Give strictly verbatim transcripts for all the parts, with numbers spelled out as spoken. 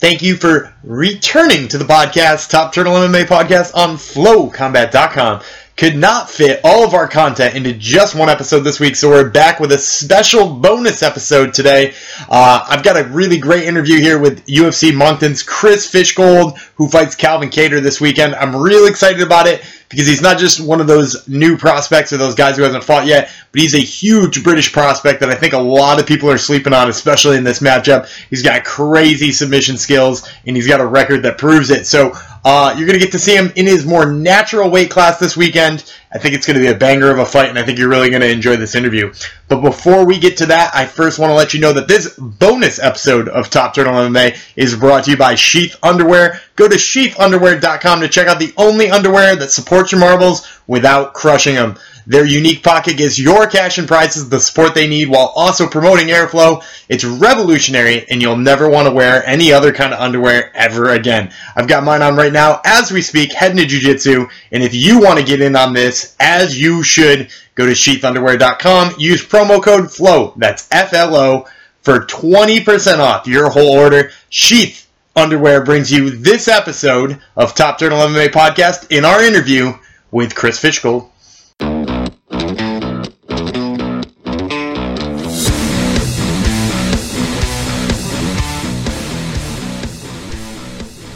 Thank you for returning to the podcast, Top Turtle M M A podcast on Flow Combat dot com. Could not fit all of our content into just one episode this week, so we're back with a special bonus episode today. Uh, I've got a really great interview here with U F C Moncton's Chris Fishgold, who fights Calvin Kattar this weekend. I'm really excited about it because he's not just one of those new prospects or those guys who hasn't fought yet, but he's a huge British prospect that I think a lot of people are sleeping on, especially in this matchup. He's got crazy submission skills, and he's got a record that proves it. So uh, you're going to get to see him in his more natural weight class this weekend. I think it's going to be a banger of a fight, and I think you're really going to enjoy this interview. But before we get to that, I first want to let you know that this bonus episode of Top Turtle M M A is brought to you by Sheath Underwear. Go to sheath underwear dot com to check out the only underwear that supports your marbles without crushing them. Their unique pocket gives your cash and prizes the support they need while also promoting airflow. It's revolutionary, and you'll never want to wear any other kind of underwear ever again. I've got mine on right now as we speak, heading to jiu-jitsu, and if you want to get in on this, as you should, go to sheath underwear dot com, use promo code FLOW, that's F L O, for twenty percent off your whole order. Sheath Underwear brings you this episode of Top Turtle M M A Podcast in our interview with Chris Fishgold.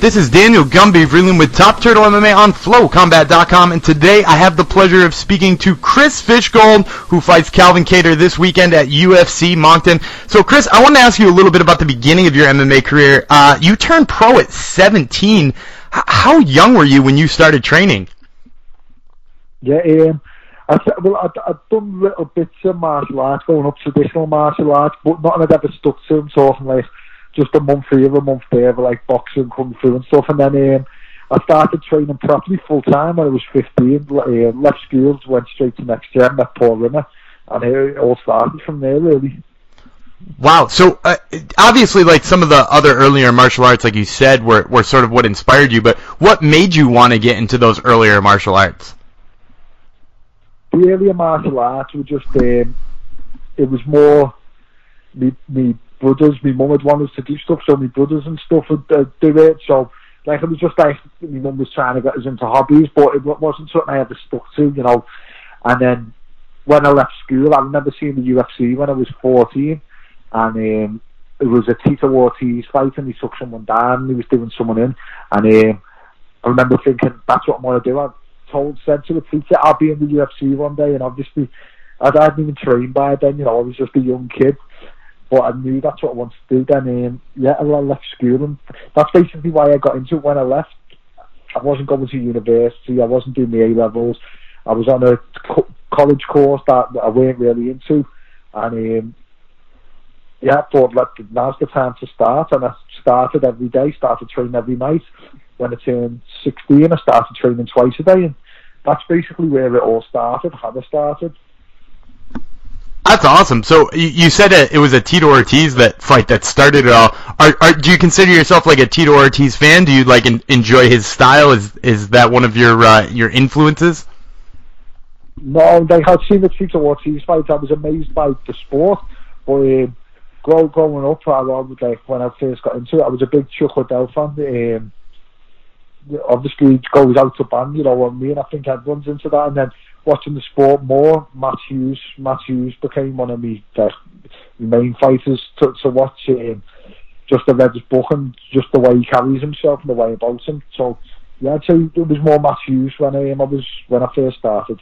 This is Daniel Gumby Friedland with Top Turtle M M A on Flow Combat dot com, and today I have the pleasure of speaking to Chris Fishgold, who fights Calvin Kattar this weekend at U F C Moncton. So Chris, I want to ask you a little bit about the beginning of your M M A career. Uh, you turned pro at seventeen. H- how young were you when you started training? Yeah, um, I, well, I'd, I'd done little bits of martial arts, going up traditional martial arts, but nothing I'd ever stuck to. I'm talking like just a month here, a month there, but like boxing, kung fu and stuff. And then um, I started training properly full-time when I was fifteen. Uh, left school, went straight to next year, met Paul Rimmer, and it all started from there, really. Wow. So, uh, obviously, like, some of the other earlier martial arts, like you said, were, were sort of what inspired you, but what made you want to get into those earlier martial arts? The earlier martial arts were just, um, it was more me, me brothers, my mum had wanted us to do stuff, so my brothers and stuff would uh, do it, so like it was just like my mum was trying to get us into hobbies, but it wasn't something I ever stuck to, you know. And then when I left school, I remember seeing the U F C when I was fourteen, and um, it was a Tito Ortiz fight, and he took someone down, and he was doing someone in, and um, I remember thinking, that's what I'm going to do. I told, said to the teacher, I'll be in the U F C one day, and obviously I hadn't even trained by then, you know, I was just a young kid. But I knew that's what I wanted to do. Then, um, yeah, I left school, and that's basically why I got into it. When I left, I wasn't going to university, I wasn't doing the A-levels, I was on a co- college course that I weren't really into, and um, yeah, I thought, like, now's the time to start, and I started every day, started training every night. When I turned sixteen, I started training twice a day, and that's basically where it all started, how I started. That's awesome. So you said it was a Tito Ortiz that fight that started it all. Are, are, do you consider yourself like a Tito Ortiz fan? Do you like in, enjoy his style? Is is that one of your uh, your influences? No, like, I'd seen the Tito Ortiz fight. I was amazed by the sport. But um, growing up, I was, like, when I first got into it, I was a big Chuck O'Dell fan. Um, obviously, it goes out to ban, you know what I mean? I think everyone's into that. And then watching the sport more, Matt Hughes. Matt Hughes became one of my uh, main fighters to, to watch. Um, just the read his book and just the way he carries himself and the way about him. So yeah, I'd say it was more Matt Hughes when I, um, I was when I first started.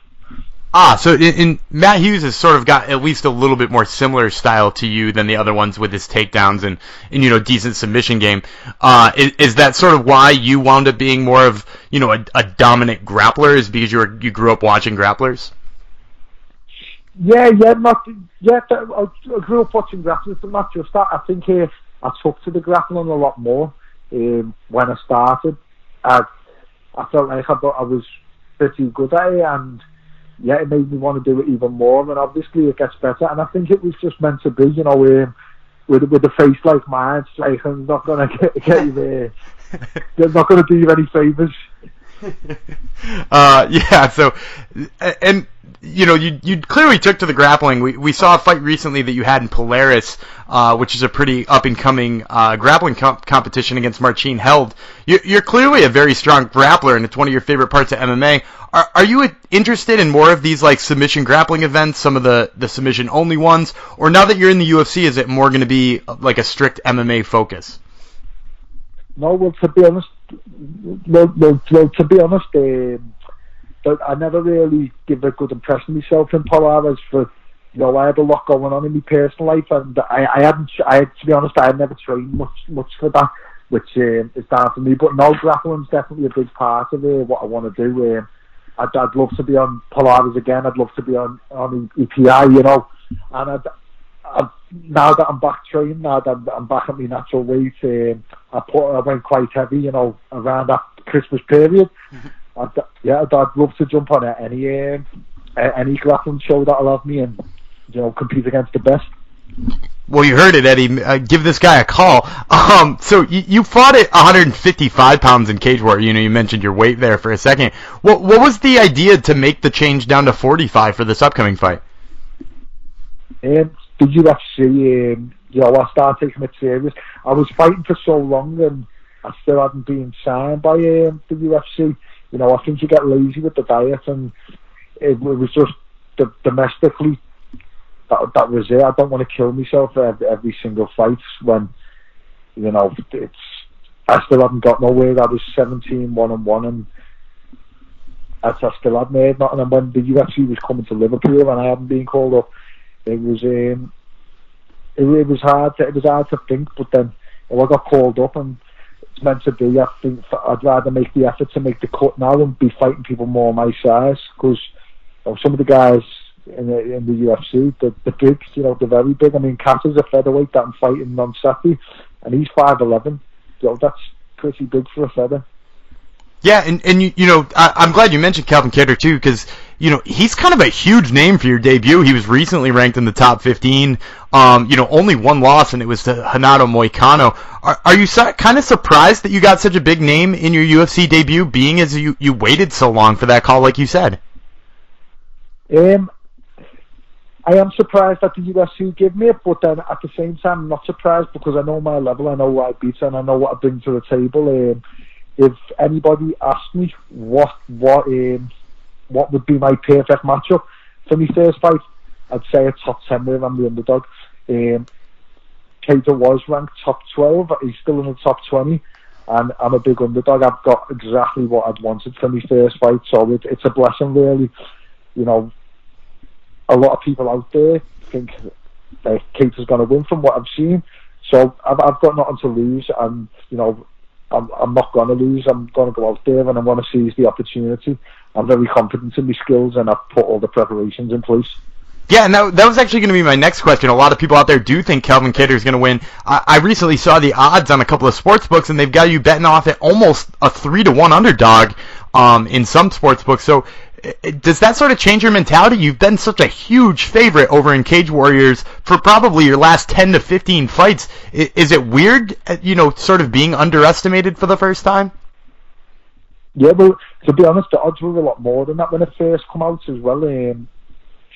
Ah, so in, in Matt Hughes has sort of got at least a little bit more similar style to you than the other ones with his takedowns and, and you know, decent submission game. Uh, is, is that sort of why you wound up being more of, you know, a, a dominant grappler, is because you were, you grew up watching grapplers? Yeah, yeah, not, yeah. I grew up watching grapplers, but not just that. I think uh, I took to the grappling a lot more um, when I started. I, I felt like I, I was pretty good at it, and yeah, it made me want to do it even more, and obviously it gets better. And I think it was just meant to be, you know, um, with with a face like mine, it's like I'm not gonna get, get you there. You're not gonna do you any favors. uh, yeah, so, and, you know, you you clearly took to the grappling. We we saw a fight recently that you had in Polaris, uh, which is a pretty up-and-coming uh, grappling comp- competition against Marcin Held. You, you're clearly a very strong grappler, and it's one of your favorite parts of M M A. Are, are you interested in more of these, like, submission grappling events, some of the, the submission-only ones? Or now that you're in the U F C, is it more going to be, like, a strict M M A focus? No, well, to be honest, well, well, well to be honest, um, I never really give a good impression of myself in Polaris. For, you know, I had a lot going on in my personal life, and I, I hadn't, I, to be honest, I had never trained much, much for that, which um, is down to me. But no, grappling's definitely a big part of uh, what I want to do. Um, I'd, I'd love to be on Polaris again. I'd love to be on, on E P I, you know. And I'd, I'd, now that I'm back training, now that I'm, I'm back at my natural weight, um, I, put, I went quite heavy, you know, around that Christmas period. Mm-hmm. I'd, yeah, I'd, I'd love to jump on it. Any uh, any grappling show that'll have me and, you know, compete against the best. Well, you heard it, Eddie. Uh, give this guy a call. Um, so you, you fought at one fifty-five pounds in Cage Warriors. You know, you mentioned your weight there for a second. What what was the idea to make the change down to forty-five for this upcoming fight? Um, the U F C, um, you know, I started taking it serious. I was fighting for so long and I still hadn't been signed by um, the U F C. You know, I think you get lazy with the diet, and it, it was just the, domestically that that was it. I don't want to kill myself every, every single fight when, you know, it's I still haven't got nowhere. I was seventeen, one and one, and I, I still hadn't made nothing. And when the U F C was coming to Liverpool, and I hadn't been called up, it was um, it, it was hard. To, it was hard to think, but then well, I got called up and. Meant to be. I think I'd rather make the effort to make the cut now and be fighting people more my size, because, you know, some of the guys in the, in the U F C, the, the big, you know, the very big. I mean, Kattar's a featherweight that I'm fighting on Saturday, and he's five eleven. You know, that's pretty big for a feather. Yeah, and, and you, you know, I, I'm glad you mentioned Calvin Kattar too, because, you know, he's kind of a huge name for your debut. He was recently ranked in the top fifteen. Um, you know, only one loss, and it was to Renato Moicano. Are, are you su- kind of surprised that you got such a big name in your U F C debut, being as you, you waited so long for that call, like you said? Um, I am surprised that the U F C gave me it, but then at the same time, I'm not surprised, because I know my level, I know what I beat, and I know what I bring to the table. Um, if anybody asked me what what um. what would be my perfect matchup for my first fight, I'd say a top ten where I'm the underdog. Um, Tito was ranked top twelve, he's still in the top twenty, and I'm a big underdog. I've got exactly what I'd wanted for my first fight, so it, it's a blessing really. You know, a lot of people out there think uh, Tito's going to win from what I've seen, so I've, I've got nothing to lose, and, you know, I'm, I'm not going to lose. I'm going to go out there and I want to seize the opportunity. I'm very confident in my skills, and I've put all the preparations in place. Yeah, and that, that was actually going to be my next question. A lot of people out there do think Calvin Kattar is going to win. I, I recently saw the odds on a couple of sports books, and they've got you betting off at almost a three to one underdog um, in some sports books. So does that sort of change your mentality? You've been such a huge favorite over in Cage Warriors for probably your last ten to fifteen fights. Is it weird, you know, sort of being underestimated for the first time? Yeah, well, to be honest, the odds were a lot more than that when it first came out as well. Um,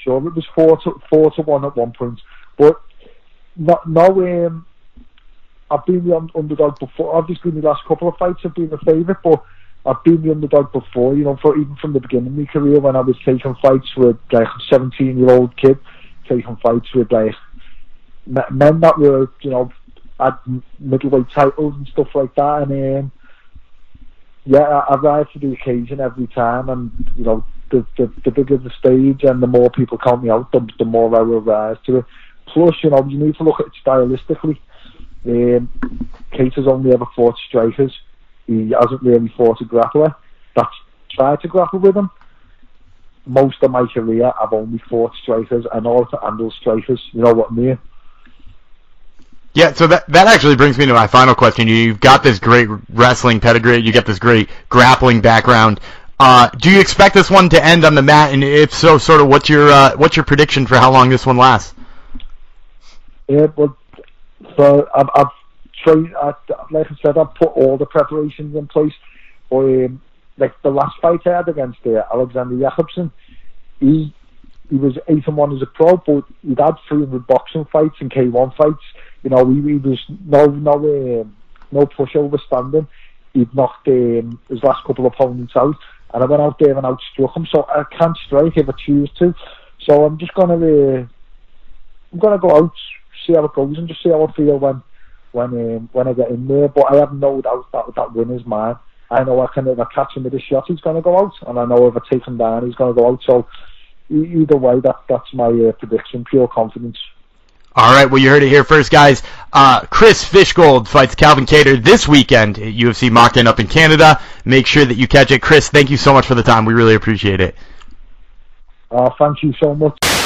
sure, it was four to four to one at one point, but not no. Um, I've been the underdog before. Obviously, the last couple of fights have been a favourite, but I've been the underdog before, you know, for even from the beginning of my career when I was taking fights with like a seventeen-year-old kid, taking fights with like men that were, you know, had middleweight titles and stuff like that, and um, yeah, I, I rise to the occasion every time, and, you know, the, the the bigger the stage and the more people count me out, the, the more I will rise to it. Plus, you know, you need to look at it stylistically. Um, Kattar's only ever fought strikers. He hasn't really fought a grappler that's tried to grapple with him. Most of my career, I've only fought strikers and all to handle strikers. You know what I mean? Yeah, so that that actually brings me to my final question. You've got this great wrestling pedigree. You got this great grappling background. Uh, do you expect this one to end on the mat? And if so, sort of what's your uh, what's your prediction for how long this one lasts? Yeah, well, so I've. I've Train, I, like I said, I've put all the preparations in place. But, um, like the last fight I had against uh, Alexander Jacobson, he he was eight and one as a pro, but he'd had three hundred boxing fights and K one fights. You know, he, he was no no um, no pushover standing. He'd knocked um, his last couple of opponents out, and I went out there and outstruck him. So I can't strike if I choose to. So I'm just gonna uh, I'm gonna go out, see how it goes, and just see how I feel when when um, when I get in there. But I have no doubt that that win is mine. I know I can, if I catch him with a shot, he's going to go out, and I know if I take him down, he's going to go out. So either way, that that's my uh, prediction. Pure confidence. All right, well, you heard it here first, guys. Uh, Chris Fishgold fights Calvin Kattar this weekend at U F C Moncton up in Canada. Make sure that you catch it. Chris, thank you so much for the time. We really appreciate it. Uh, thank you so much.